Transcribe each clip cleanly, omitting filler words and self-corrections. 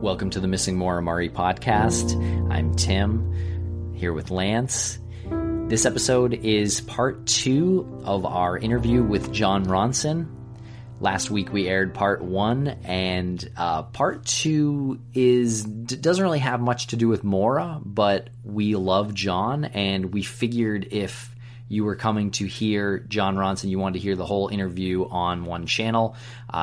Welcome to the Missing Maura Murray podcast. I'm Tim, here with Lance. This episode is part 2 of our interview with Jon Ronson. Last week we aired part 1, and part 2 doesn't really have much to do with Maura, but we love Jon, and we figured if you were coming to hear Jon Ronson, you wanted to hear the whole interview on one channel.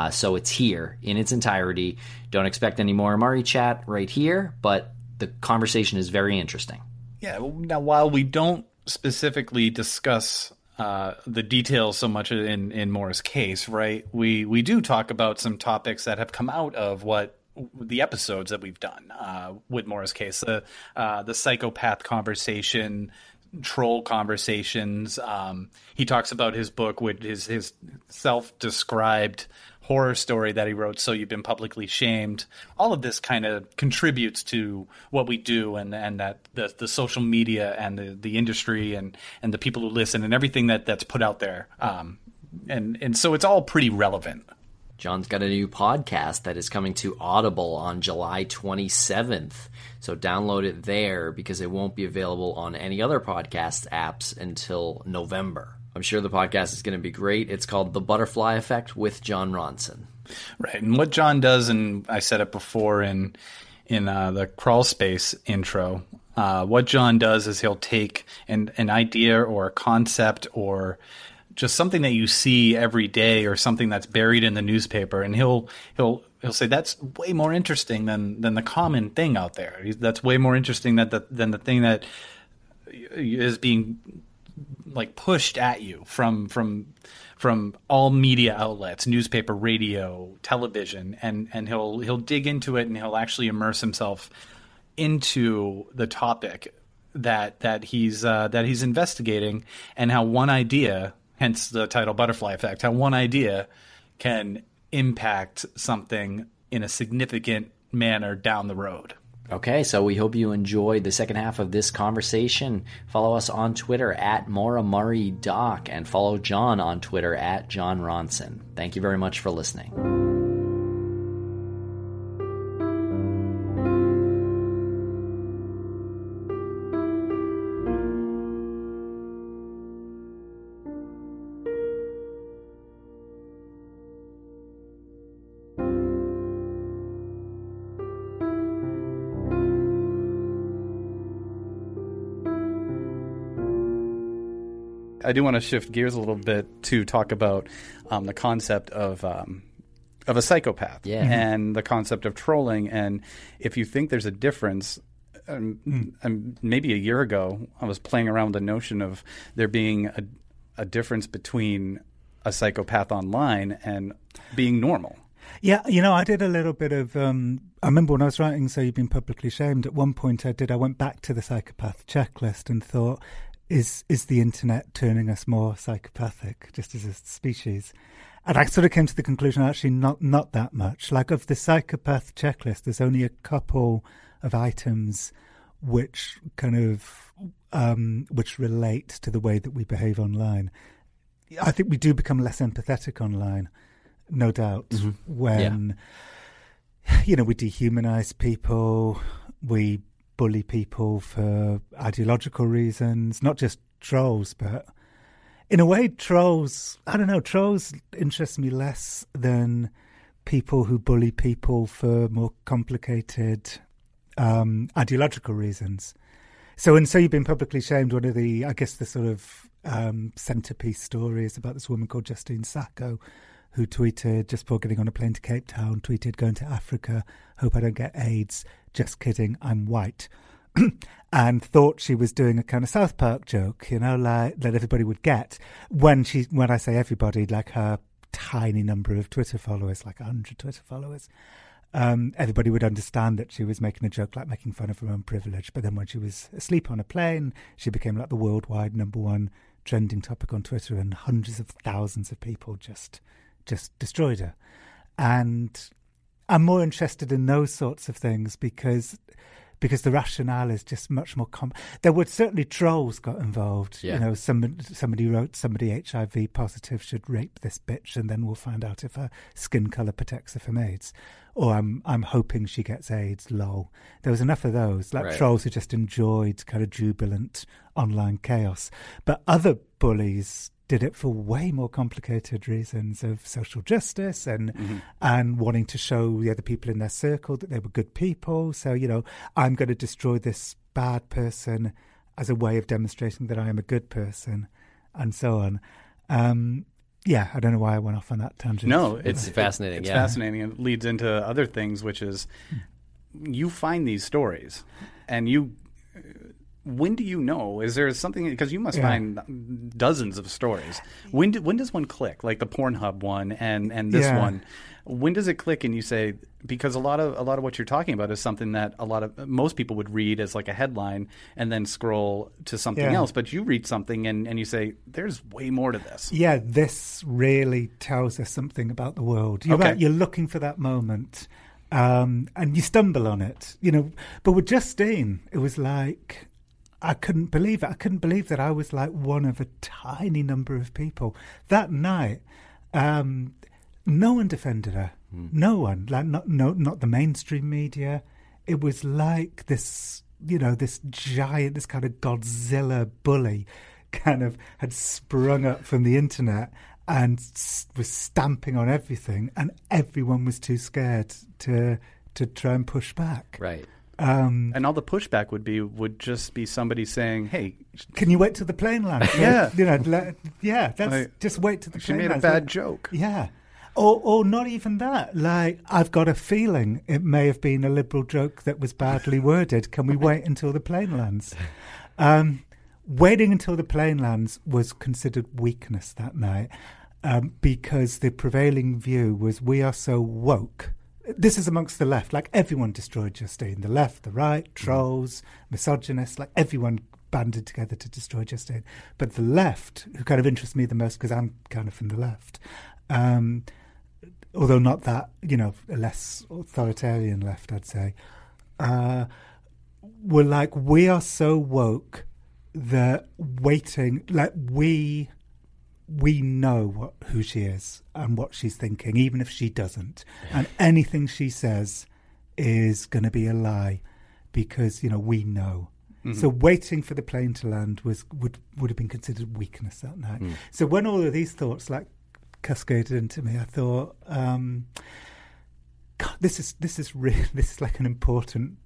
So it's here in its entirety. Don't expect any more Maura Murray chat right here, but the conversation is very interesting. Yeah. Now, while we don't specifically discuss the details so much in Maura's case, right, we do talk about some topics that have come out of what the episodes that we've done with Maura's case, the psychopath conversation, troll conversations. He talks about his book, with his self-described horror story that he wrote, So You've Been Publicly Shamed. All of this kind of contributes to what we do, and that the social media and the industry and the people who listen and everything that's put out there, and so it's all pretty relevant. Jon's got a new podcast that is coming to Audible on July 27th, so download it there because it won't be available on any other podcast apps until November. I'm sure the podcast is going to be great. It's called The Butterfly Effect with Jon Ronson. Right, and what Jon does, and I said it before in the Crawl Space intro, what Jon does is he'll take an idea or a concept or just something that you see every day or something that's buried in the newspaper, and he'll say that's way more interesting than the common thing out there. That's way more interesting than the thing that is being like pushed at you from all media outlets, newspaper, radio, television, and he'll dig into it, and he'll actually immerse himself into the topic that he's investigating, and how one idea, hence the title Butterfly Effect, how one idea can impact something in a significant manner down the road. Okay, so we hope you enjoyed the second half of this conversation. Follow us on Twitter at Maura Murray Doc, and follow Jon on Twitter at Jon Ronson. Thank you very much for listening. I do want to shift gears a little bit to talk about the concept of a psychopath, yeah, and the concept of trolling. And if you think there's a difference, maybe a year ago I was playing around with the notion of there being a difference between a psychopath online and being normal. Yeah, you know, I did a little bit of I remember when I was writing So You've Been Publicly Shamed, at one point I went back to the psychopath checklist and thought, Is the internet turning us more psychopathic, just as a species? And I sort of came to the conclusion, actually, not that much. Like, of the psychopath checklist, there's only a couple of items which kind of which relates to the way that we behave online. I think we do become less empathetic online, no doubt, mm-hmm. when, you know, we dehumanize people, we bully people for ideological reasons, not just trolls, but in a way trolls, I don't know, trolls interest me less than people who bully people for more complicated ideological reasons. So and So You've Been Publicly Shamed, one of the, I guess, the sort of centerpiece stories about this woman called Justine Sacco, who tweeted, just before getting on a plane to Cape Town, tweeted, "Going to Africa, hope I don't get AIDS, just kidding, I'm white." And thought she was doing a kind of South Park joke, you know, like that everybody would get. When I say everybody, like her tiny number of Twitter followers, like 100 Twitter followers, everybody would understand that she was making a joke, like making fun of her own privilege. But then when she was asleep on a plane, she became like the worldwide #1 trending topic on Twitter, and hundreds of thousands of people just destroyed her. And I'm more interested in those sorts of things because the rationale is just much more common. There were certainly trolls got involved. Yeah. You know, somebody wrote, somebody HIV positive should rape this bitch, and then we'll find out if her skin colour protects her from AIDS. Or I'm hoping she gets AIDS, lol. There was enough of those, like right. trolls who just enjoyed kind of jubilant online chaos. But other bullies did it for way more complicated reasons of social justice and mm-hmm. and wanting to show the other people in their circle that they were good people. So, you know, I'm going to destroy this bad person as a way of demonstrating that I am a good person, and so on. Yeah, I don't know why I went off on that tangent. No, it's fascinating. It's fascinating. It leads into other things, which is you find these stories and you... When do you know? Is there something – because you must find dozens of stories. When does one click, like the Pornhub one and this one? When does it click and you say – because a lot of what you're talking about is something that most people would read as like a headline and then scroll to something else. But you read something and you say, there's way more to this. Yeah, this really tells us something about the world. You're looking for that moment and you stumble on it. You know, but with Justine, it was like – I couldn't believe it. I couldn't believe that I was like one of a tiny number of people. That night, no one defended her. Mm. No one. Like not the mainstream media. It was like this, you know, this giant, this kind of Godzilla bully kind of had sprung up from the internet and was stamping on everything, and everyone was too scared to try and push back. Right. And all the pushback would just be somebody saying, "Hey, can you wait till the plane lands?" Just wait till the plane lands. She made a bad joke. Yeah, or not even that. Like, I've got a feeling it may have been a liberal joke that was badly worded. Can we wait until the plane lands? Waiting until the plane lands was considered weakness that night, because the prevailing view was we are so woke. This is amongst the left. Like, everyone destroyed Justine. The left, the right, trolls, misogynists. Like, everyone banded together to destroy Justine. But the left, who kind of interests me the most because I'm kind of from the left, although not that, you know, a less authoritarian left, I'd say, were like, we are so woke that waiting, like, we know who she is and what she's thinking, even if she doesn't. And anything she says is going to be a lie because, you know, we know. Mm-hmm. So waiting for the plane to land would have been considered weakness that night. Mm. So when all of these thoughts, like, cascaded into me, I thought, God, this is like an important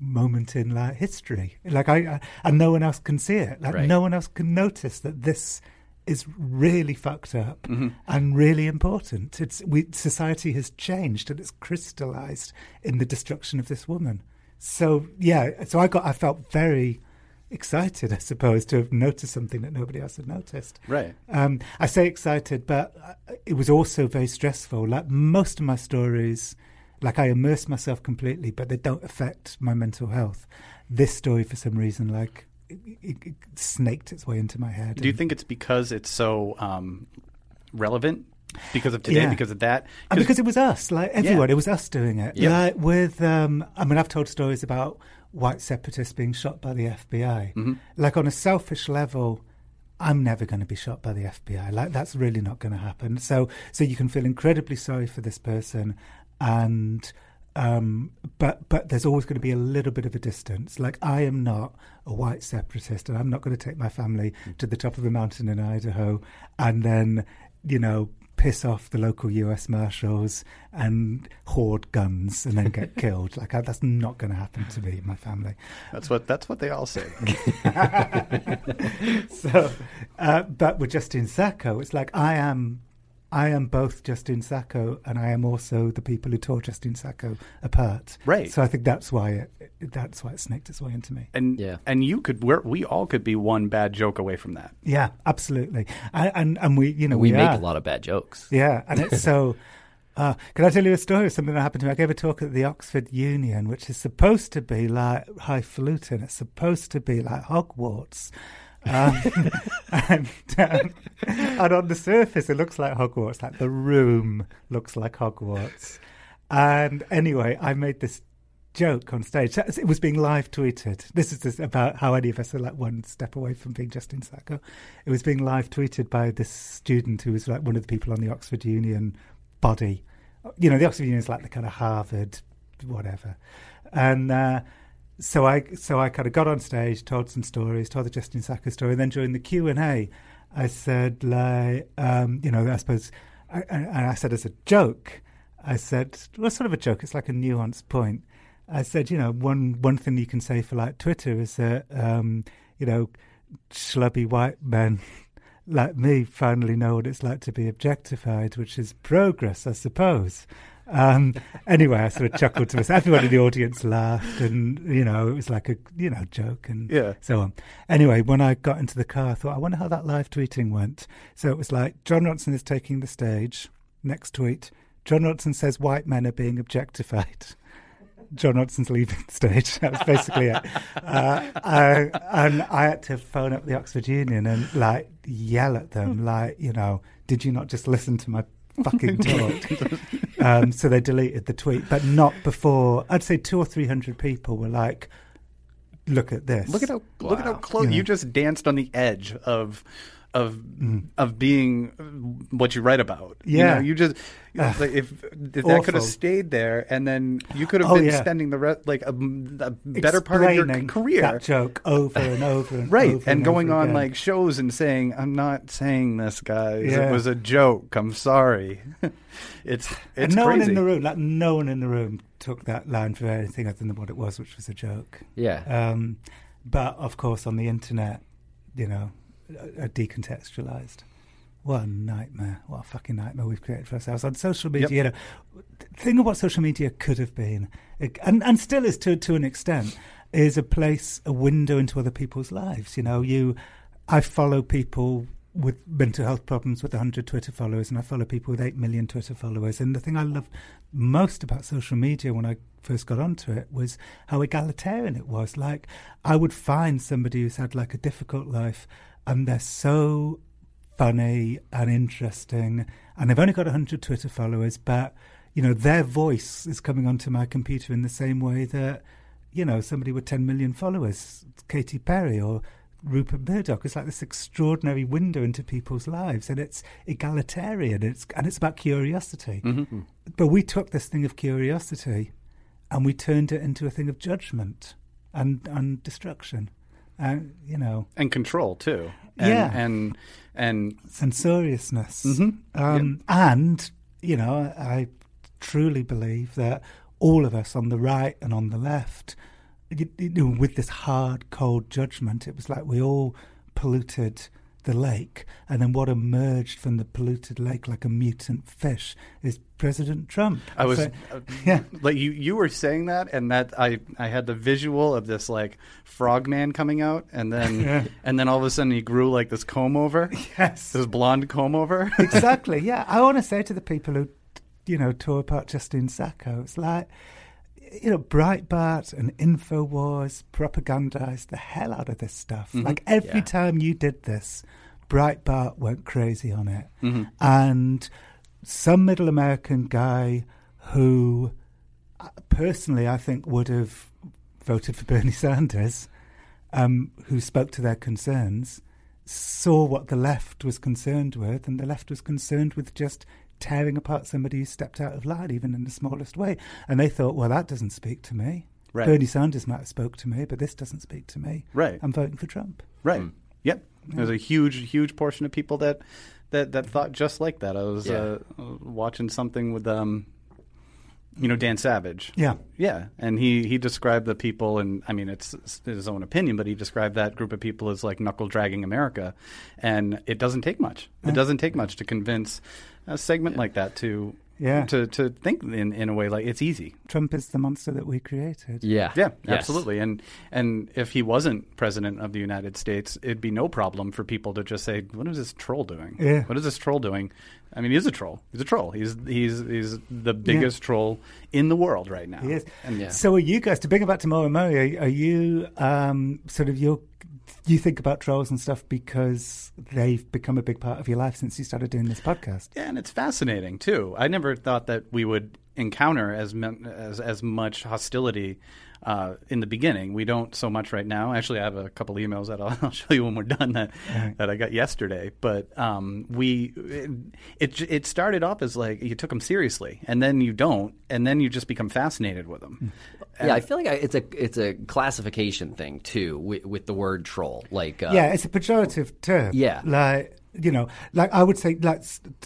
moment in, like, history. Like, I and no one else can see it. Like, right. No one else can notice that this is really fucked up and really important. Society has changed, and it's crystallized in the destruction of this woman. So I felt very excited, I suppose, to have noticed something that nobody else had noticed. Right. I say excited, but it was also very stressful. Like, most of my stories, like, I immerse myself completely, but they don't affect my mental health. This story, for some reason, like, It snaked its way into my head. Do you think it's because it's so relevant? Because of today, because of that? And because it was us, like, everyone. Yeah. It was us doing it. Yep. Like, with, I mean, I've told stories about white separatists being shot by the FBI. Mm-hmm. Like, on a selfish level, I'm never going to be shot by the FBI. Like, that's really not going to happen. So you can feel incredibly sorry for this person, and but there's always going to be a little bit of a distance. Like, I am not a white separatist, and I'm not going to take my family to the top of a mountain in Idaho and then, you know, piss off the local US Marshals and hoard guns and then get killed. Like, that's not going to happen to me, my family. That's what they all say. But with Justine Sacco, it's like I am both Justine Sacco and I am also the people who tore Justine Sacco apart. Right. So I think that's why it snaked its way into me. And you could, we all could be one bad joke away from that. Yeah, absolutely. And we, you know, we make a lot of bad jokes. Yeah, and it's so. Can I tell you a story of something that happened to me? I gave a talk at the Oxford Union, which is supposed to be like highfalutin. It's supposed to be like Hogwarts. And on the surface, it looks like Hogwarts, like the room looks like Hogwarts. And anyway, I made this joke on stage. It was being live tweeted. This is about how any of us are like one step away from being Justine Sacco. It was being live tweeted by this student who was like one of the people on the Oxford Union body. You know, the Oxford Union is like the kind of Harvard, whatever. And So I kind of got on stage, told some stories, told the Justine Sacco story, and then during the Q&A, I said, like, you know, I suppose, and I said as a joke, I said, well, sort of a joke, it's like a nuanced point. I said, you know, one thing you can say for, like, Twitter is that, you know, schlubby white men like me finally know what it's like to be objectified, which is progress, I suppose. Anyway, I sort of chuckled to myself. Everyone in the audience laughed, and, you know, it was like a, you know, joke and so on. Anyway, when I got into the car, I thought, I wonder how that live tweeting went. So it was like, Jon Ronson is taking the stage. Next tweet, Jon Ronson says white men are being objectified. Jon Ronson's leaving the stage. That was basically it. And I had to phone up the Oxford Union and, like, yell at them, like, you know, did you not just listen to my fucking talk? So they deleted the tweet, but not before, I'd say 200 or 300 people were like, look at this. Look at how close you just danced on the edge of being what you write about. Yeah. You know, you just, you know, like if that could have stayed there, and then you could have been spending the rest, like a better part of your career. That joke over and over and right. over. Right. And going on again, like, shows and saying, I'm not saying this, guys. Yeah. It was a joke. I'm sorry. It's and no crazy. One in the room, like, no one in the room took that line for anything other than what it was, which was a joke. Yeah. But of course, on the internet, you know, are decontextualized. What a nightmare. What a fucking nightmare we've created for ourselves. On social media, you know, think of what social media could have been, and still is to an extent, is a place, a window into other people's lives. You know, I follow people with mental health problems with 100 Twitter followers, and I follow people with 8 million Twitter followers. And the thing I loved most about social media when I first got onto it was how egalitarian it was. Like, I would find somebody who's had, like, a difficult life, and they're so funny and interesting. And they've only got 100 Twitter followers, but, you know, their voice is coming onto my computer in the same way that, you know, somebody with 10 million followers, Katy Perry or Rupert Murdoch, is like this extraordinary window into people's lives. And it's egalitarian. It's about curiosity. Mm-hmm. But we took this thing of curiosity and we turned it into a thing of judgment and destruction. You know, and control too, and censoriousness, and, you know, I truly believe that all of us on the right and on the left, with this hard, cold judgment, it was like we all polluted the lake, and then what emerged from the polluted lake, like a mutant fish, is President Trump. I was like, you were saying that, and that I had the visual of this, like, frogman coming out, and then and then all of a sudden he grew like this comb over. Yes, this blonde comb over. Exactly. Yeah, I want to say to the people who, you know, tore apart Justine Sacco, it's like, you know, Breitbart and Infowars propagandized the hell out of this stuff. Mm-hmm. Like, every time you did this, Breitbart went crazy on it, and some middle American guy who, personally, I think would have voted for Bernie Sanders, who spoke to their concerns, saw what the left was concerned with, and the left was concerned with just tearing apart somebody who stepped out of line, even in the smallest way. And they thought, well, that doesn't speak to me. Right. Bernie Sanders might have spoke to me, but this doesn't speak to me. Right. I'm voting for Trump. Right. Mm. Yep. Yeah. There's a huge, huge portion of people that thought just like that. I was watching something with Dan Savage. Yeah. Yeah. And he described the people, and I mean, it's his own opinion, but he described that group of people as like knuckle-dragging America. And it doesn't take much. It doesn't take much to convince a segment like that to think in a way like it's easy. Trump is the monster that we created. Yeah. Yeah, yes. Absolutely. And if he wasn't president of the United States, it'd be no problem for people to just say, what is this troll doing? Yeah. What is this troll doing? I mean, he's a troll. He's a troll. He's the biggest troll in the world right now. He is. And, so are you guys, to bring it back to Maura Murray, are you sort of you think about trolls and stuff because they've become a big part of your life since you started doing this podcast? Yeah, and it's fascinating, too. I never thought that we would encounter as much hostility in the beginning. We don't so much right now. Actually, I have a couple emails that I'll show you when we're done that I got yesterday. But it started off as like you took them seriously, and then you don't, and then you just become fascinated with them. Yeah, I feel like it's a classification thing, too, with the word troll. Like, it's a pejorative term. Yeah. Like, you know, like I would say, like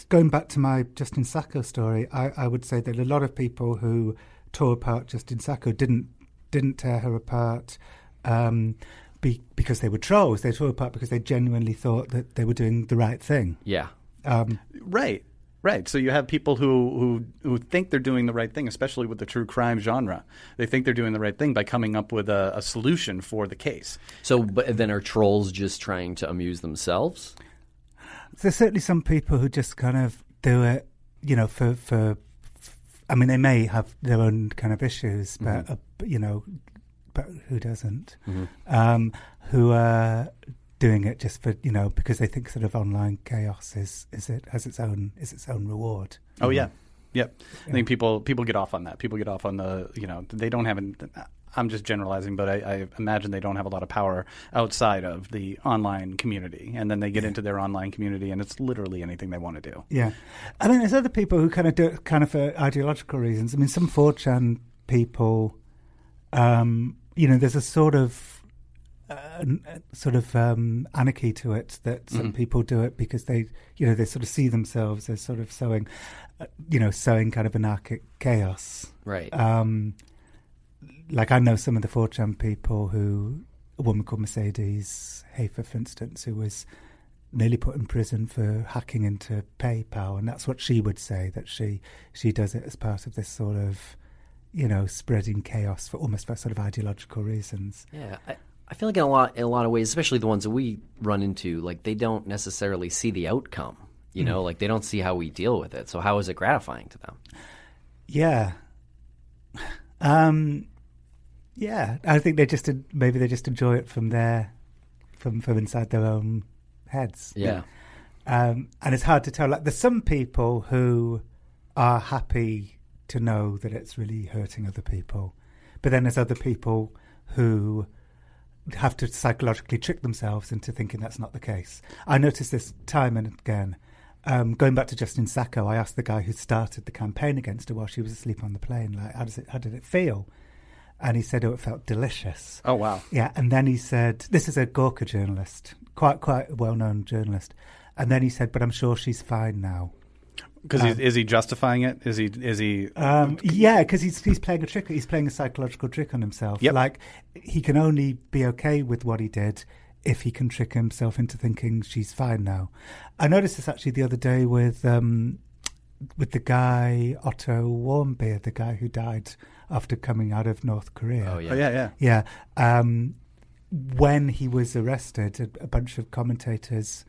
going back to my Justine Sacco story, I would say that a lot of people who tore apart Justine Sacco didn't tear her apart because they were trolls. They tore her apart because they genuinely thought that they were doing the right thing. Yeah. Right. Right. So you have people who think they're doing the right thing, especially with the true crime genre. They think they're doing the right thing by coming up with a solution for the case. So but then are trolls just trying to amuse themselves? There's certainly some people who just kind of do it, you know, for I mean, they may have their own kind of issues, but, you know, but who doesn't? Mm-hmm. Who are doing it just for, you know, because they think sort of online chaos has its own reward. Oh, yeah. Yep. Yeah. I think people get off on that. People get off on the, you know, they don't have an, I'm just generalizing, but I imagine they don't have a lot of power outside of the online community. And then they get into their online community, and it's literally anything they want to do. Yeah. I mean, there's other people who kind of do it kind of for ideological reasons. I mean, some 4chan people, you know, there's a sort of anarchy to it that some people do it because they, you know, they sort of see themselves as sort of sowing kind of anarchic chaos. Right. Like I know some of the 4chan people who, a woman called Mercedes Hafer, for instance, who was nearly put in prison for hacking into PayPal, and that's what she would say, that she does it as part of this sort of, you know, spreading chaos for sort of ideological reasons. Yeah, I feel like in a lot of ways, especially the ones that we run into, like they don't necessarily see the outcome, you know, like they don't see how we deal with it. So how is it gratifying to them? Yeah. Yeah, I think they just enjoy it from inside their own heads. Yeah, and it's hard to tell. Like, there's some people who are happy to know that it's really hurting other people, but then there's other people who have to psychologically trick themselves into thinking that's not the case. I noticed this time and again. Going back to Justine Sacco, I asked the guy who started the campaign against her while she was asleep on the plane, like, how did it feel? And he said, oh, it felt delicious. Oh, wow. Yeah, and then he said, this is a Gawker journalist, quite a well-known journalist. And then he said, but I'm sure she's fine now. Because is he justifying it? Is he? Yeah, because he's playing a trick. He's playing a psychological trick on himself. Yep. Like, he can only be okay with what he did if he can trick himself into thinking she's fine now. I noticed this actually the other day with the guy, Otto Warmbier, the guy who died after coming out of North Korea. Oh, yeah. Oh, yeah, yeah. Yeah. When he was arrested, a bunch of commentators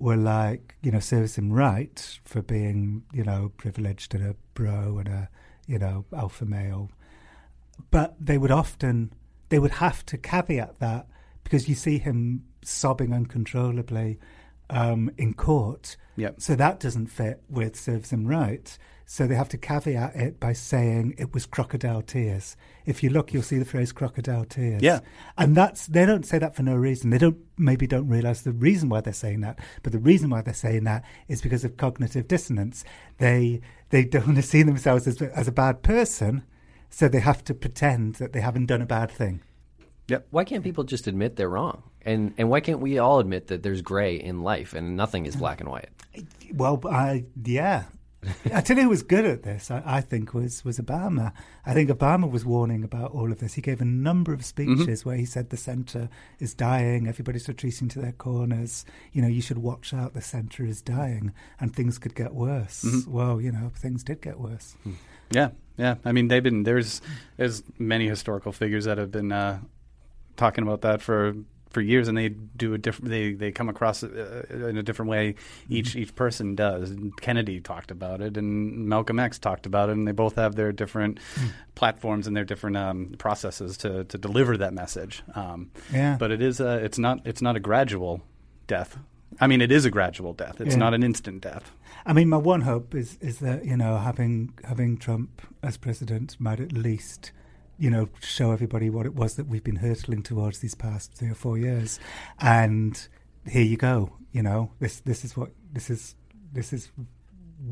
were like, you know, serves him right for being, you know, privileged and a bro and a, you know, alpha male. But they would have to caveat that because you see him sobbing uncontrollably in court. Yep. So that doesn't fit with serves him right. So they have to caveat it by saying it was crocodile tears. If you look, you'll see the phrase crocodile tears. Yeah. And that's, they don't say that for no reason. They don't realise the reason why they're saying that. But the reason why they're saying that is because of cognitive dissonance. They don't want to see themselves as a bad person, so they have to pretend that they haven't done a bad thing. Yep. Why can't people just admit they're wrong? And why can't we all admit that there's gray in life and nothing is black and white? Well, yeah. I tell you who was good at this, I think, was Obama. I think Obama was warning about all of this. He gave a number of speeches where he said the centre is dying, everybody's retreating to their corners. You know, you should watch out, the centre is dying, and things could get worse. Well, you know, things did get worse. Yeah, yeah. I mean, they've been, there's many historical figures that have been talking about that for years, and they do a different. They come across it in a different way. Each person does. And Kennedy talked about it, and Malcolm X talked about it, and they both have their different platforms and their different processes to deliver that message. But it is it's not a gradual death. I mean, it is a gradual death. It's not an instant death. I mean, my one hope is that, you know, having Trump as president might at least, you know, show everybody what it was that we've been hurtling towards these past 3 or 4 years, and here you go. You know, this is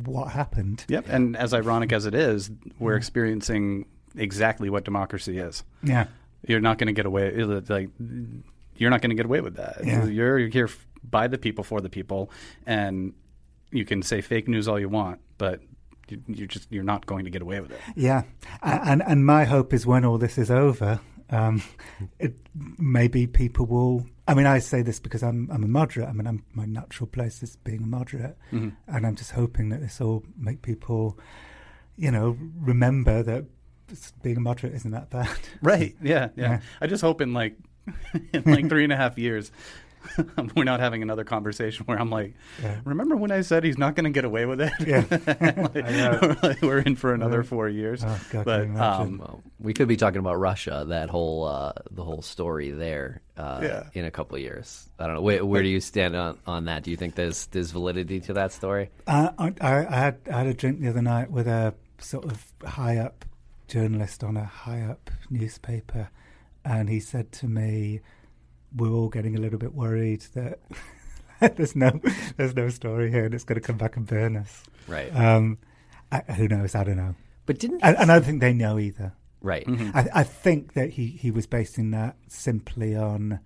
what happened. Yep, and as ironic as it is, we're experiencing exactly what democracy is. Yeah, you're not going to get away with that. Yeah. You're here by the people for the people, and you can say fake news all you want, but you're not going to get away with it. Yeah, and my hope is when all this is over, maybe people will. I mean, I say this because I'm a moderate. I mean, my natural place is being a moderate, and I'm just hoping that this will make people, you know, remember that being a moderate isn't that bad. Right? Yeah. I just hope in 3.5 years. We're not having another conversation where I'm like, remember when I said he's not going to get away with it? Yeah. We're in for another 4 years. Oh, God, but we could be talking about Russia, that whole the whole story there in a couple of years. I don't know. Where do you stand on that? Do you think there's validity to that story? I had a drink the other night with a sort of high-up journalist on a high-up newspaper, and he said to me, we're all getting a little bit worried that there's no story here and it's going to come back and burn us. Right. Who knows? I don't know. But I don't think they know either. Right. Mm-hmm. I think that he was basing that simply on,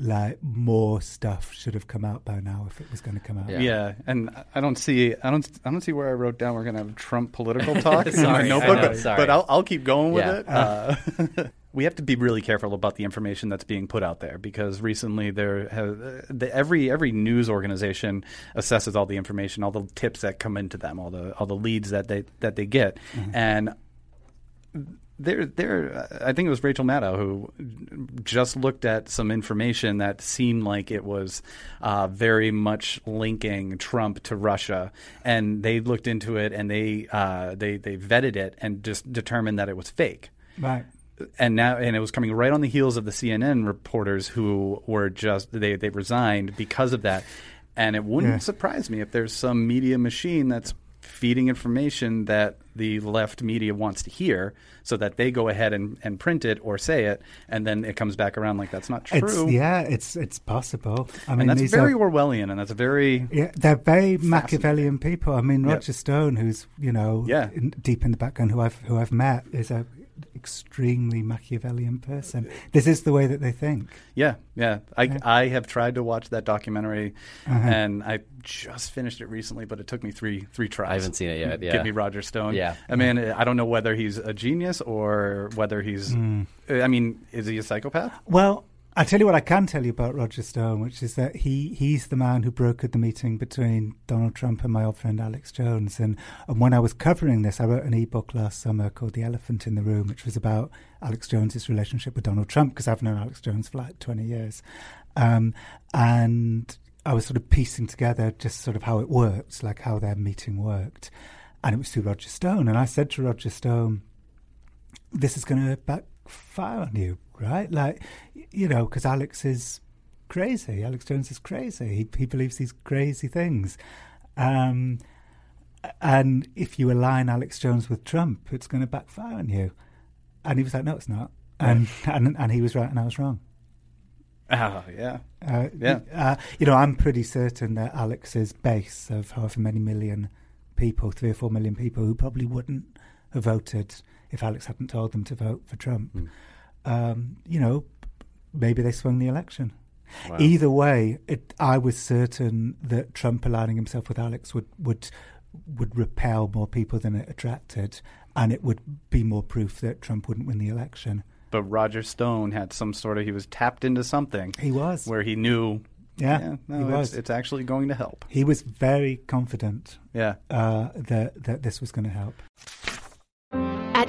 like, more stuff should have come out by now if it was going to come out. Yeah. And I don't see where I wrote down we're going to have Trump political talk in my notebook, but I'll keep going with it. We have to be really careful about the information that's being put out there, because recently every news organization assesses all the information, all the tips that come into them, all the leads that they get, and I think it was Rachel Maddow who just looked at some information that seemed like it was very much linking Trump to Russia, and they looked into it and they vetted it and just determined that it was fake. Right. And it was coming right on the heels of the CNN reporters who were they resigned because of that. And it wouldn't surprise me if there's some media machine that's feeding information that the left media wants to hear so that they go ahead and print it or say it, and then it comes back around like that's not true. It's possible. I mean, and that's very Orwellian, and that's very they're very Machiavellian people. I mean, Roger Stone, who's, you know, deep in the background, who I've met, is a extremely Machiavellian person. This is the way that they think. I have tried to watch that documentary, and I just finished it recently, but it took me three tries. I haven't seen it yet. Give me Roger Stone. I mean, I don't know whether he's a genius or whether he's I mean, is he a psychopath? Well, I tell you what I can tell you about Roger Stone, which is that he's the man who brokered the meeting between Donald Trump and my old friend Alex Jones. And when I was covering this, I wrote an ebook last summer called The Elephant in the Room, which was about Alex Jones's relationship with Donald Trump, because I've known Alex Jones for like 20 years. And I was sort of piecing together just sort of how it worked, like how their meeting worked. And it was through Roger Stone. And I said to Roger Stone, this is going to backfire on you. Right, like, you know, because Alex is crazy. Alex Jones is crazy. He believes these crazy things. And if you align Alex Jones with Trump, it's going to backfire on you. And he was like, no, it's not. And he was right and I was wrong. Oh, yeah. You know, I'm pretty certain that Alex's base of however many million people, 3 or 4 million people, who probably wouldn't have voted if Alex hadn't told them to vote for Trump, you know, maybe they swung the election. Wow. Either way, I was certain that Trump aligning himself with Alex would repel more people than it attracted, and it would be more proof that Trump wouldn't win the election. But Roger Stone had some sort of, he was tapped into something. He was. Where he knew, it's actually going to help. He was very confident that this was going to help. At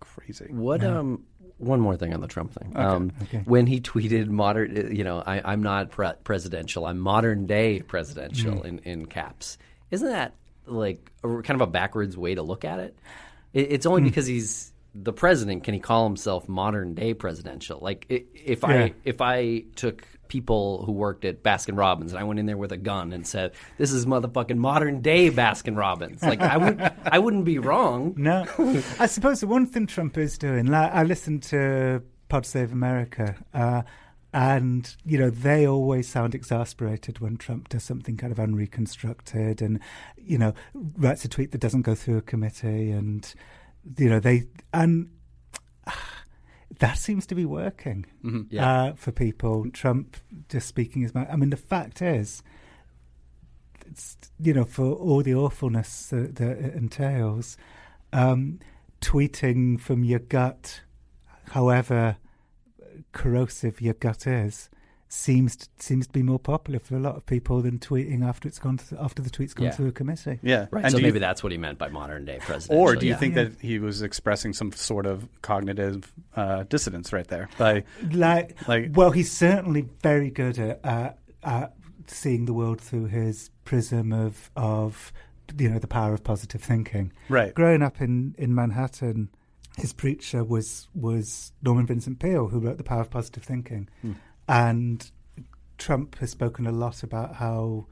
Crazy. What one more thing on the Trump thing. Okay. When he tweeted modern, you know, I'm not presidential, I'm modern day presidential in caps. Isn't that like kind of a backwards way to look at it? It's only because he's the president. Can he call himself modern day presidential? Like if I took people who worked at Baskin-Robbins and I went in there with a gun and said, "This is motherfucking modern day Baskin-Robbins." Like I wouldn't be wrong. No, I suppose the one thing Trump is doing. Like, I listened to Pod Save America, and you know they always sound exasperated when Trump does something kind of unreconstructed and you know writes a tweet that doesn't go through a committee, and you know that seems to be working for people. Trump just speaking his mind. I mean, the fact is, it's, you know, for all the awfulness that it entails, tweeting from your gut, however corrosive your gut is, seems to be more popular for a lot of people than tweeting after the tweet's gone through a committee. Yeah, right. And so maybe that's what he meant by modern day president. Or do you think that he was expressing some sort of cognitive dissonance right there? Well, he's certainly very good at seeing the world through his prism of you know the power of positive thinking. Right. Growing up in Manhattan, his preacher was Norman Vincent Peale, who wrote The Power of Positive Thinking. And Trump has spoken a lot about how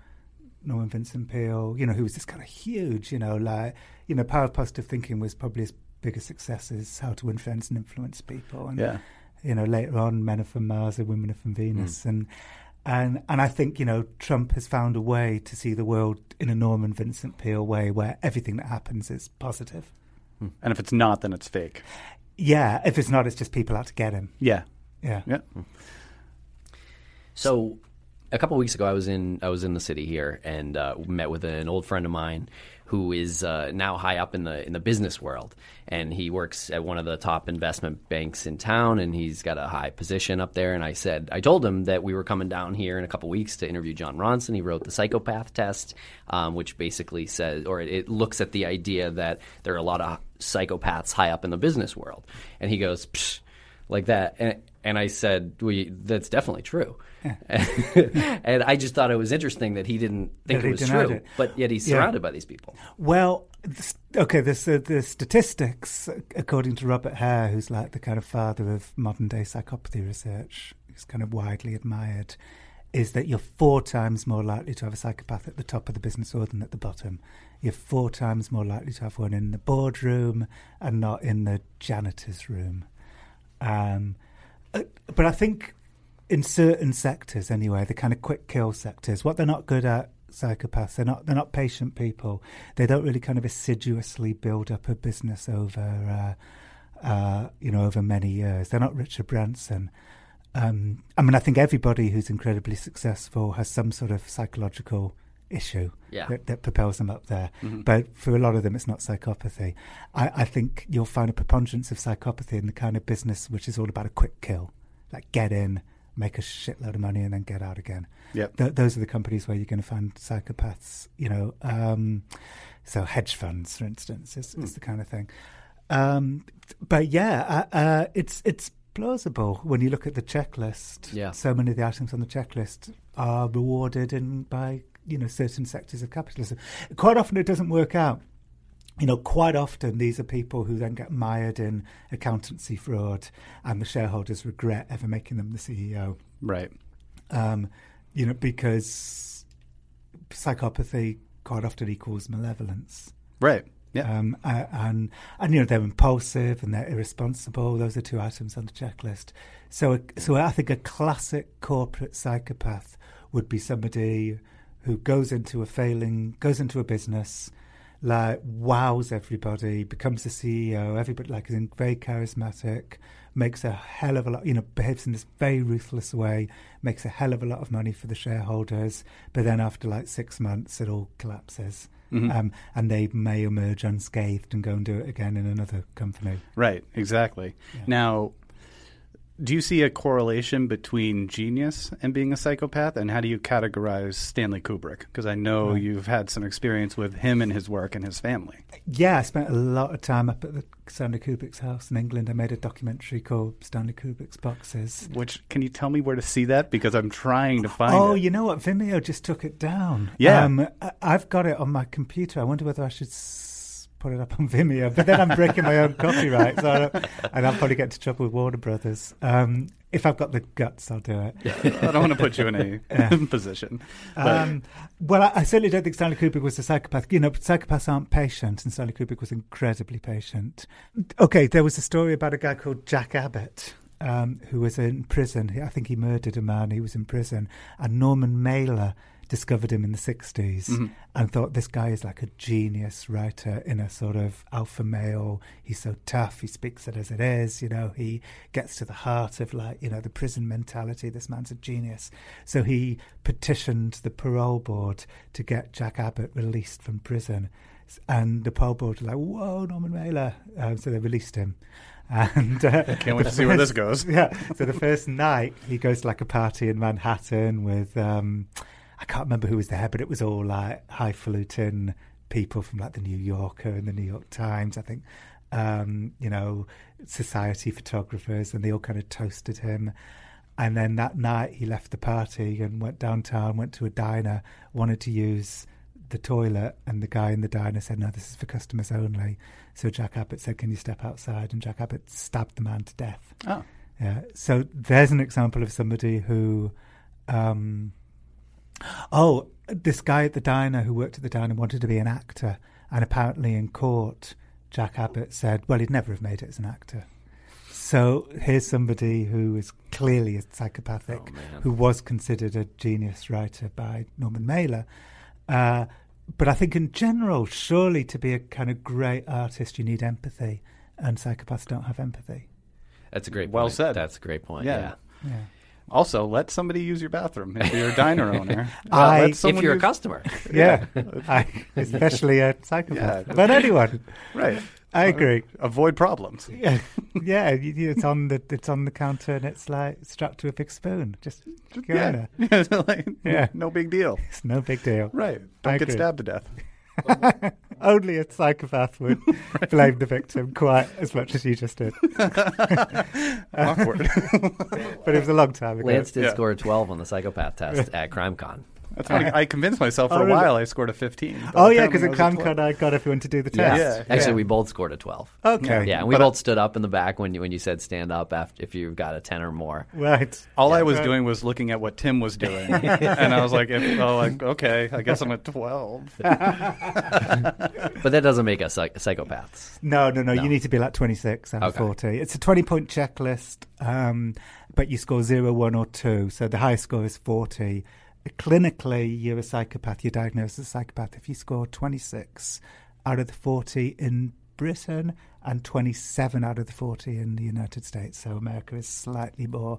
Norman Vincent Peale, you know, who was this kind of huge, you know, like, you know, Power of Positive Thinking was probably his biggest success is How to Win Friends and Influence People. And, you know, later on, Men Are From Mars and Women Are From Venus. And I think, you know, Trump has found a way to see the world in a Norman Vincent Peale way where everything that happens is positive. And if it's not, then it's fake. Yeah. If it's not, it's just people out to get him. Yeah. So a couple of weeks ago, I was in the city here and met with an old friend of mine who is now high up in the business world, and he works at one of the top investment banks in town, and he's got a high position up there. And I told him that we were coming down here in a couple of weeks to interview Jon Ronson. He wrote the Psychopath Test, which basically says, or it looks at the idea that there are a lot of psychopaths high up in the business world. And he goes, psh, like that. And I said, well, that's definitely true. Yeah. And I just thought it was interesting that he didn't think it was true, but yet he's surrounded by these people. Well, the statistics, according to Robert Hare, who's like the kind of father of modern-day psychopathy research, who's kind of widely admired, is that you're 4 times more likely to have a psychopath at the top of the business world than at the bottom. You're 4 times more likely to have one in the boardroom and not in the janitor's room. But I think in certain sectors, anyway, the kind of quick kill sectors, what they're not good at, psychopaths, they're not patient people. They don't really kind of assiduously build up a business over, you know, over many years. They're not Richard Branson. I mean, I think everybody who's incredibly successful has some sort of psychological issue that propels them up there. But for a lot of them, it's not psychopathy. I think you'll find a preponderance of psychopathy in the kind of business which is all about a quick kill, like get in, make a shitload of money and then get out again. Yep. Those are the companies where you're going to find psychopaths, you know. So hedge funds, for instance, is the kind of thing. But yeah, it's plausible when you look at the checklist. Yeah. So many of the items on the checklist are rewarded by, you know, certain sectors of capitalism. Quite often it doesn't work out. You know, quite often these are people who then get mired in accountancy fraud and the shareholders regret ever making them the CEO. Right. You know, because psychopathy quite often equals malevolence. Right. Yeah. And you know, they're impulsive and they're irresponsible. Those are two items on the checklist. So I think a classic corporate psychopath would be somebody who goes into a business, like wows everybody, becomes the CEO, everybody like is very charismatic, makes a hell of a lot, you know, behaves in this very ruthless way, makes a hell of a lot of money for the shareholders, but then after like 6 months it all collapses. Mm-hmm. And they may emerge unscathed and go and do it again in another company. Right, exactly. Yeah. Now, do you see a correlation between genius and being a psychopath? And how do you categorize Stanley Kubrick? Because I know you've had some experience with him and his work and his family. Yeah, I spent a lot of time up at the Stanley Kubrick's house in England. I made a documentary called Stanley Kubrick's Boxes. Which, can you tell me where to see that? Because I'm trying to find it. Oh, you know what? Vimeo just took it down. Yeah. I've got it on my computer. I wonder whether I should put it up on Vimeo, but then I'm breaking my own copyright, and I'll probably get into trouble with Warner Brothers. If I've got the guts, I'll do it. Yeah, I don't want to put you in a position. Well, I certainly don't think Stanley Kubrick was a psychopath. You know, psychopaths aren't patient, and Stanley Kubrick was incredibly patient. Okay, there was a story about a guy called Jack Abbott, who was in prison. I think he murdered a man. He was in prison, and Norman Mailer discovered him in the 60s and thought, this guy is like a genius writer in a sort of alpha male. He's so tough. He speaks it as it is. You know, he gets to the heart of, like, you know, the prison mentality. This man's a genius. So he petitioned the parole board to get Jack Abbott released from prison. And the parole board were like, whoa, Norman Mailer. So they released him. And can't wait to see where this goes. Yeah. So the first night he goes to like a party in Manhattan with... I can't remember who was there, but it was all like highfalutin people from like the New Yorker and the New York Times, I think, you know, society photographers, and they all kind of toasted him. And then that night he left the party and went downtown, went to a diner, wanted to use the toilet, and the guy in the diner said, no, this is for customers only. So Jack Abbott said, can you step outside? And Jack Abbott stabbed the man to death. Oh. Yeah. So there's an example of somebody who... this guy at the diner who worked at the diner wanted to be an actor, and apparently in court, Jack Abbott said, well, he'd never have made it as an actor. So here's somebody who is clearly a psychopathic, who was considered a genius writer by Norman Mailer. But I think in general, surely to be a kind of great artist, you need empathy, and psychopaths don't have empathy. That's a great point. Said. That's a great point, yeah. Also, let somebody use your bathroom if you're a diner owner. If you're a customer. Yeah. Especially a psychopath. Yeah. But anyone. Right. I agree. Avoid problems. Yeah. Yeah. It's on the counter and it's like strapped to a big spoon. Just go in there. No big deal. It's no big deal. Right. Don't get stabbed to death. Only a psychopath would blame the victim quite as much as you just did. Awkward. But it was a long time ago. Lance did score a 12 on the psychopath test at CrimeCon. That's funny. I convinced myself for a while I scored a 15. Oh, yeah, because at CrimeCon I got everyone to do the test. Yeah. Actually, we both scored a 12. Okay. Yeah, and we both stood up in the back when you said stand up after if you got a 10 or more. Right. All I was doing was looking at what Tim was doing. And I was like, okay, I guess I'm at 12. But that doesn't make us psychopaths. No. You need to be like 26 and 40. It's a 20-point checklist, but you score 0, 1, or 2. So the highest score is 40. Clinically, you're a psychopath. You're diagnosed as a psychopath if you score 26 out of the 40 in Britain and 27 out of the 40 in the United States. So America is slightly more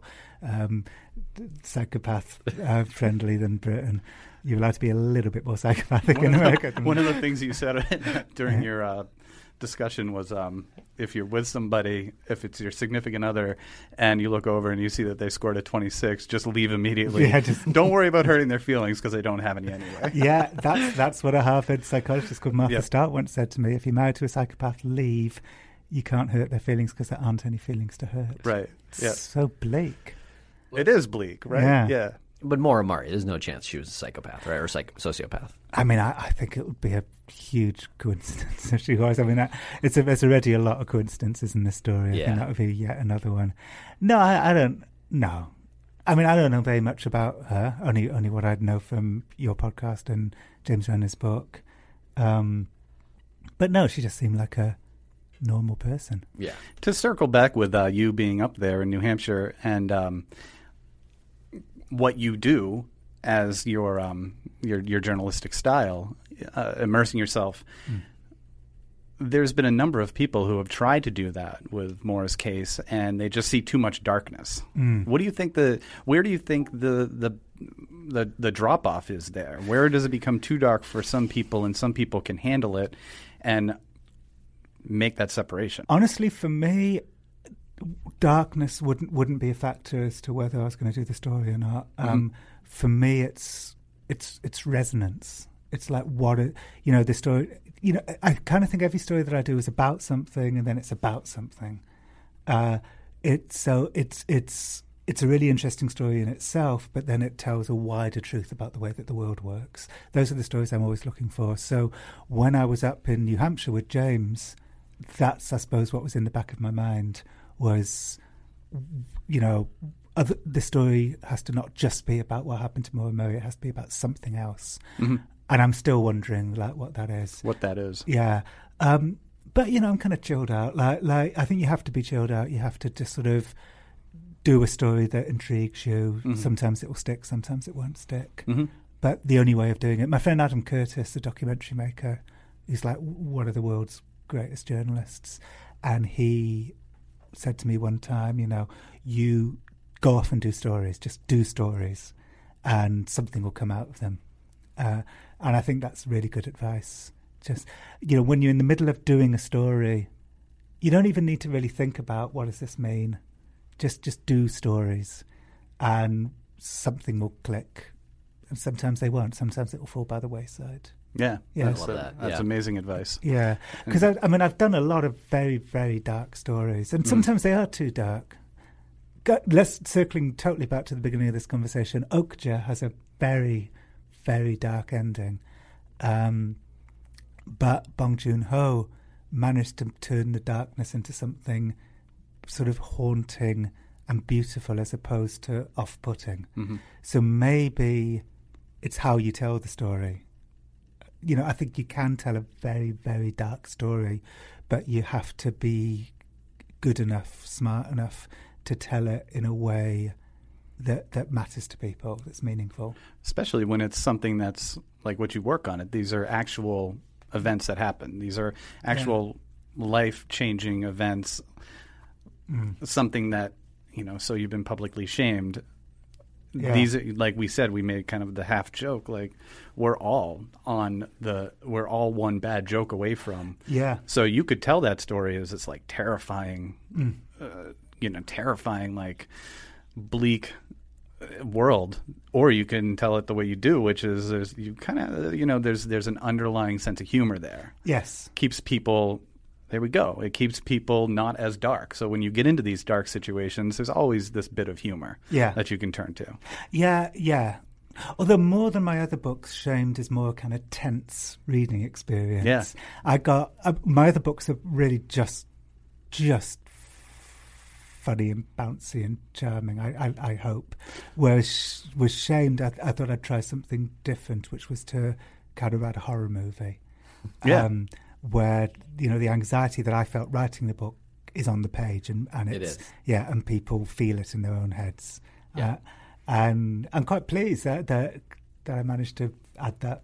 psychopath-friendly than Britain. You're allowed to be a little bit more psychopathic in America. One of the things you said during your discussion was if you're with somebody, if it's your significant other, and you look over and you see that they scored a 26, just leave immediately. Yeah, just don't worry about hurting their feelings because they don't have any anyway. Yeah, that's what a Harvard psychologist called Martha Start once said to me. If you're married to a psychopath, leave. You can't hurt their feelings because there aren't any feelings to hurt. Right. It's so bleak. It is bleak, right? Yeah. But Maura Murray, there's no chance she was a psychopath, right, or sociopath. I mean, I think it would be a huge coincidence if she was. I mean, there's already a lot of coincidences in this story. I think that would be yet another one. No, I don't know. I mean, I don't know very much about her, only what I'd know from your podcast and James Renner's book. But no, she just seemed like a normal person. Yeah. To circle back with you being up there in New Hampshire and... what you do as your journalistic style, immersing yourself. Mm. There's been a number of people who have tried to do that with Maura's case, and they just see too much darkness. Mm. What do you think where do you think the drop off is there? Where does it become too dark for some people, and some people can handle it and make that separation? Honestly, for me, darkness wouldn't be a factor as to whether I was going to do the story or not. For me, it's resonance. It's like the story. You know, I kind of think every story that I do is about something, and then it's about something. It's a really interesting story in itself, but then it tells a wider truth about the way that the world works. Those are the stories I'm always looking for. So when I was up in New Hampshire with James, that's I suppose what was in the back of my mind. Was, you know, the story has to not just be about what happened to Maura Murray. It has to be about something else. Mm-hmm. And I'm still wondering, like, what that is. What that is. Yeah. But, you know, I'm kind of chilled out. Like I think you have to be chilled out. You have to just sort of do a story that intrigues you. Mm-hmm. Sometimes it will stick. Sometimes it won't stick. Mm-hmm. But the only way of doing it... My friend Adam Curtis, the documentary maker, he's like one of the world's greatest journalists. And he... said to me one time, you know, you go off and do stories, just do stories, and something will come out of them. And I think that's really good advice. Just, you know, when you're in the middle of doing a story, you don't even need to really think about what does this mean. Just do stories, and something will click. And sometimes they won't. Sometimes it will fall by the wayside. Yeah, I love that. That's amazing advice. Yeah, because I mean, I've done a lot of very, very dark stories, and sometimes they are too dark. Circling totally back to the beginning of this conversation, Oakja has a very, very dark ending, but Bong Joon-ho managed to turn the darkness into something sort of haunting and beautiful, as opposed to off-putting. Mm-hmm. So maybe it's how you tell the story. You know, I think you can tell a very, very dark story, but you have to be good enough, smart enough to tell it in a way that matters to people, that's meaningful. Especially when it's something that's like what you work on it. These are actual events that happen. These are actual life-changing events, something that, you know, so you've been publicly shamed. Yeah. These, like we said, we made kind of the half joke. Like we're all one bad joke away from. Yeah. So you could tell that story as it's like terrifying, terrifying, like bleak world. Or you can tell it the way you do, which is there's an underlying sense of humor there. Yes. Keeps people. There we go. It keeps people not as dark. So when you get into these dark situations, there's always this bit of humor that you can turn to. Yeah, yeah. Although more than my other books, Shamed is more kind of tense reading experience. Yeah. I got my other books are really just funny and bouncy and charming, I hope. Whereas with Shamed, I thought I'd try something different, which was to kind of write a horror movie. Yeah. Where, you know, the anxiety that I felt writing the book is on the page and it's, it is. Yeah, and people feel it in their own heads. Yeah. And I'm quite pleased that I managed to add that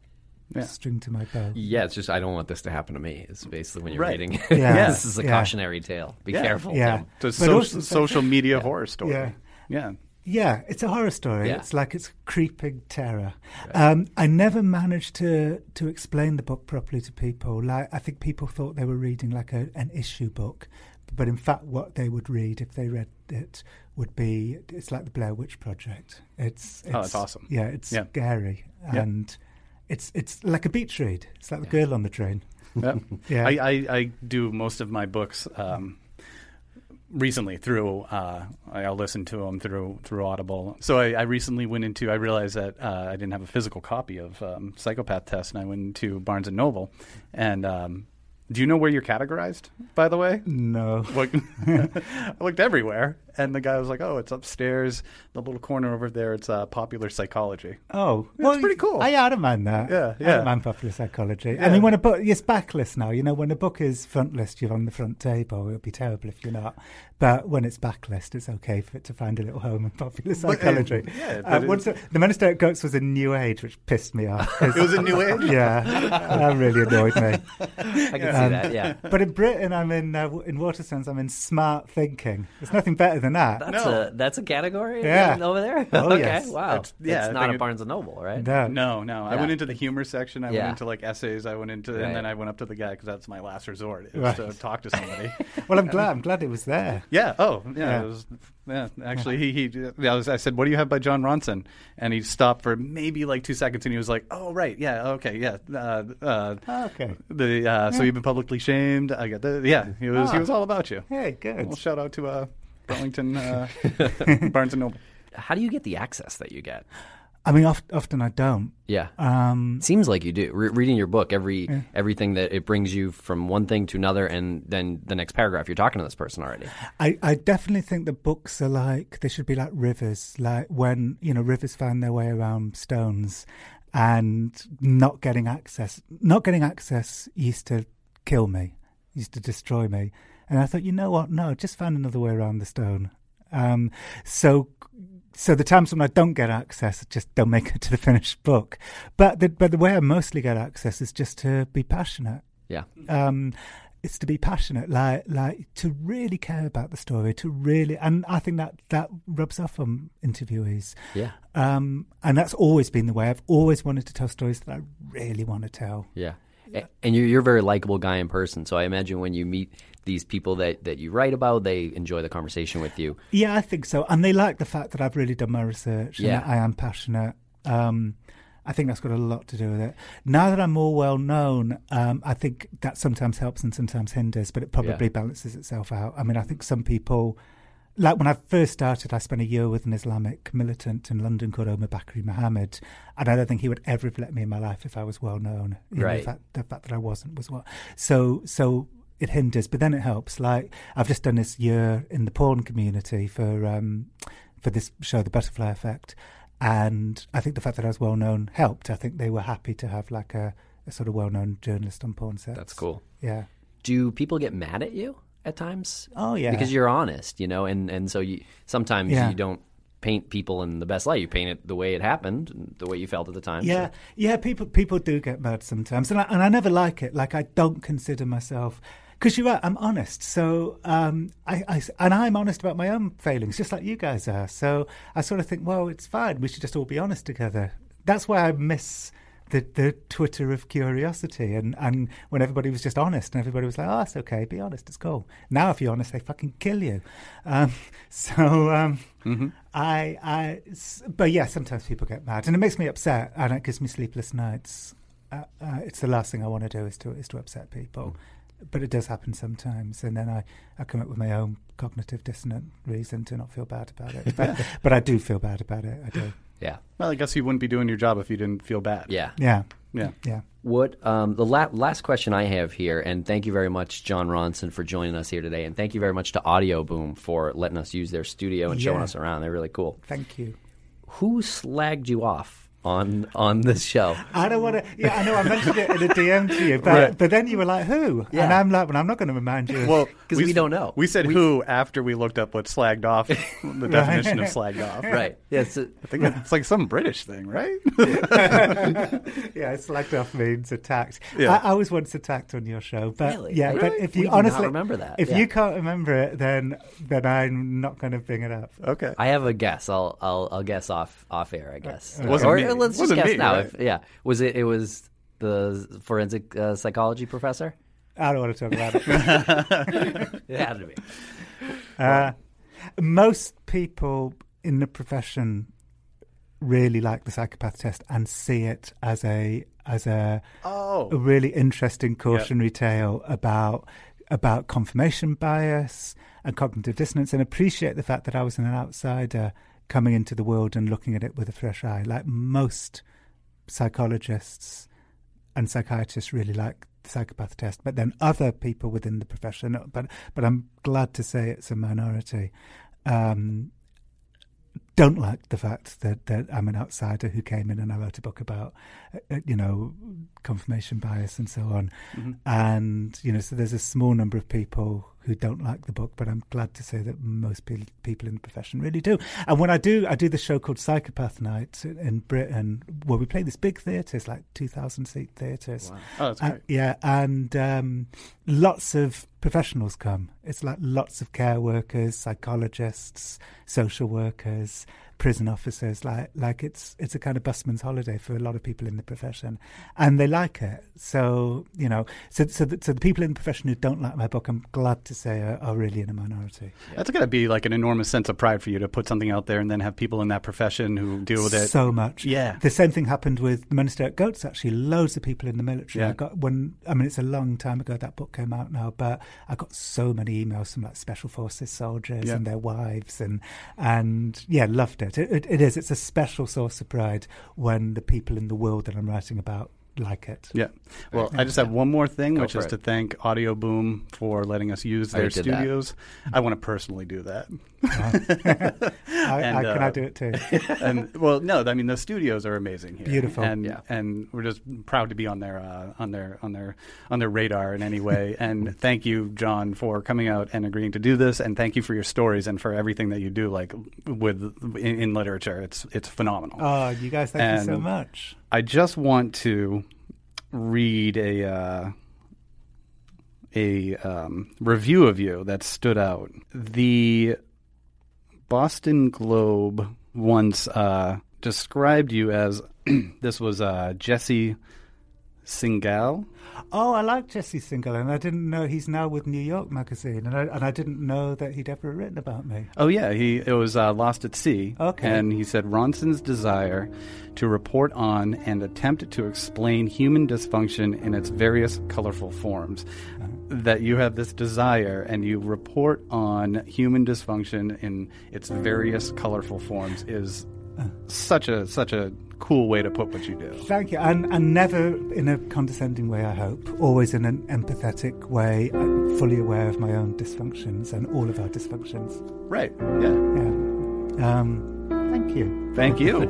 string to my bow. Yeah, it's just I don't want this to happen to me. It's basically when you're reading. Yeah. This is a cautionary tale. Be careful. Yeah. It's a social media horror story. Yeah. Yeah, it's a horror story. Yeah. It's like it's creeping terror. Right. I never managed to explain the book properly to people. Like, I think people thought they were reading like an issue book, but in fact what they would read if they read it would be, it's like the Blair Witch Project. It's oh, that's awesome. Yeah, it's scary. And it's like a beach read. It's like the girl on the train. Yep. Yeah. I do most of my books recently through I'll listen to them through Audible. So I recently went into, I realized that I didn't have a physical copy of Psychopath Test, and I went to Barnes & Noble. And do you know where you're categorized, by the way? No. I looked everywhere, and the guy was like, oh, it's upstairs, the little corner over there, it's popular psychology. Oh. Yeah, well, it's pretty cool. I don't mind that. Yeah. I don't mind popular psychology. Yeah. I mean, when a book, it's backlist now. You know, when a book is frontlist, you're on the front table. It would be terrible if you're not. But when it's backlist, it's okay for it to find a little home in popular psychology. The Minister at Goats was a New Age, which pissed me off. It was a New Age? Yeah. That really annoyed me. I can see that, yeah. But in Britain, I'm in Waterstones, I'm in smart thinking. There's nothing better than that. That's a category over there? Oh, okay, yes. Wow. It's not a Barnes & Noble, right? No. Yeah. I went into the humor section. I went into like essays. I went into, and then I went up to the guy because that's my last resort, is to talk to somebody. Well, I'm glad it was there. Yeah. Oh, yeah. Yeah. It was, actually, I said, "What do you have by Jon Ronson?" And he stopped for maybe like 2 seconds, and he was like, "Oh, right. Yeah. Okay. Yeah. Okay. So you've been publicly shamed. I got that. Yeah. He was all about you. Hey, good. Well, shout out to Burlington Barnes and Noble. How do you get the access that you get? I mean, often I don't. Yeah. Seems like you do. Reading your book, everything that it brings you from one thing to another, and then the next paragraph, you're talking to this person already. I definitely think that books are like, they should be like rivers, like when, you know, rivers find their way around stones, and not getting access used to kill me, used to destroy me. And I thought, you know what? No, just find another way around the stone. So the times when I don't get access, I just don't make it to the finished book. But the way I mostly get access is just to be passionate. Yeah. It's to be passionate, like to really care about the story, and I think that rubs off on interviewees. Yeah. And that's always been the way. I've always wanted to tell stories that I really want to tell. Yeah. And you're a very likable guy in person, so I imagine when you meet these people that you write about, they enjoy the conversation with you. Yeah, I think so. And they like the fact that I've really done my research and that I am passionate. I think that's got a lot to do with it. Now that I'm more well-known, I think that sometimes helps and sometimes hinders, but it probably balances itself out. I mean, I think some people... Like when I first started, I spent a year with an Islamic militant in London called Omar Bakri Mohammed, and I don't think he would ever have let me in my life if I was well known. Right. The fact that I wasn't was what. So it hinders, but then it helps. Like I've just done this year in the porn community for this show, The Butterfly Effect, and I think the fact that I was well known helped. I think they were happy to have like a sort of well known journalist on porn sets. That's cool. Yeah. Do people get mad at you at times? Oh, yeah. Because you're honest, you know, and so you sometimes you don't paint people in the best light. You paint it the way it happened, and the way you felt at the time. Yeah, so. Yeah, people do get mad sometimes, and I never like it. Like, I don't consider myself... Because you're right, I'm honest. So I'm honest about my own failings, just like you guys are. So I sort of think, well, it's fine. We should just all be honest together. That's why I miss... The Twitter of curiosity, and when everybody was just honest and everybody was like, oh, it's okay, be honest, it's cool. Now if you're honest, they fucking kill you. Mm-hmm. But sometimes people get mad, and it makes me upset, and it gives me sleepless nights. It's the last thing I want to do is to upset people. But it does happen sometimes, and then I come up with my own cognitive dissonant reason to not feel bad about it. But I do feel bad about it, I do. Yeah. Well, I guess you wouldn't be doing your job if you didn't feel bad. Yeah. Yeah. Yeah. Yeah. What the last question I have here, and thank you very much, Jon Ronson, for joining us here today, and thank you very much to Audioboom for letting us use their studio and showing us around. They're really cool. Thank you. Who slagged you off on this show. I don't want to... Yeah, I know, I mentioned it in a DM to you, but, right. But then you were like, who? Yeah. And I'm like, well, I'm not going to remind you. Well, because we don't know. We said who after we looked up what slagged off, the definition of slagged off. Right. Yeah, I think it's like some British thing, right? Yeah, slagged off means attacked. Yeah. I was once attacked on your show. But, really? Yeah, really? But if you honestly... remember that. If you can't remember it, then I'm not going to bring it up. Okay. I have a guess. I'll guess off air, I guess. It wasn't me. Let's just guess now. Right? Was it the forensic psychology professor? I don't want to talk about it. It had to be. Most people in the profession really like the psychopath test and see it as a really interesting cautionary tale about confirmation bias and cognitive dissonance, and appreciate the fact that I was an outsider coming into the world and looking at it with a fresh eye. Like most psychologists and psychiatrists really like the psychopath test, but then other people within the profession, but I'm glad to say it's a minority, don't like the fact that I'm an outsider who came in and I wrote a book about, confirmation bias and so on. Mm-hmm. And, so there's a small number of people who don't like the book, but I'm glad to say that most people in the profession really do. And when I do the show called Psychopath Night in Britain, where we play these big theatres, like 2,000-seat theatres. Wow. Oh, that's great. And lots of professionals come. It's like lots of care workers, psychologists, social workers, prison officers. Like it's a kind of busman's holiday for a lot of people in the profession, and they like it. So the people in the profession who don't like my book, I'm glad to say, are really in a minority. Yeah. That's got to be like an enormous sense of pride for you to put something out there and then have people in that profession who deal with it so much. Yeah, the same thing happened with the Minister at Goats. Actually, loads of people in the military. Yeah. It's a long time ago that book came out now, but I got so many emails from like special forces soldiers and their wives and loved it. It is. It's a special source of pride when the people in the world that I'm writing about like it. Yeah. Well, I just have one more thing, which is to thank Audioboom for letting us use their studios. I want to personally do that. Can I do it too? The studios are amazing here. Beautiful. And we're just proud to be on their radar in any way. And thank you, John, for coming out and agreeing to do this. And thank you for your stories and for everything that you do, like in literature. It's phenomenal. Oh, you guys, thank you so much. I just want to read a review of you that stood out. The Boston Globe once described you as this was Jesse Singal. Oh, I like Jesse Singal, and I didn't know he's now with New York Magazine, and I didn't know that he'd ever written about me. Oh yeah, it was Lost at Sea. Okay, and he said Ronson's desire to report on and attempt to explain human dysfunction in its various colorful forms. That you have this desire and you report on human dysfunction in its various colorful forms is such a cool way to put what you do. Thank you. And never in a condescending way, I hope. Always in an empathetic way, fully aware of my own dysfunctions and all of our dysfunctions. Right. Yeah. Yeah. Thank you. Thank you.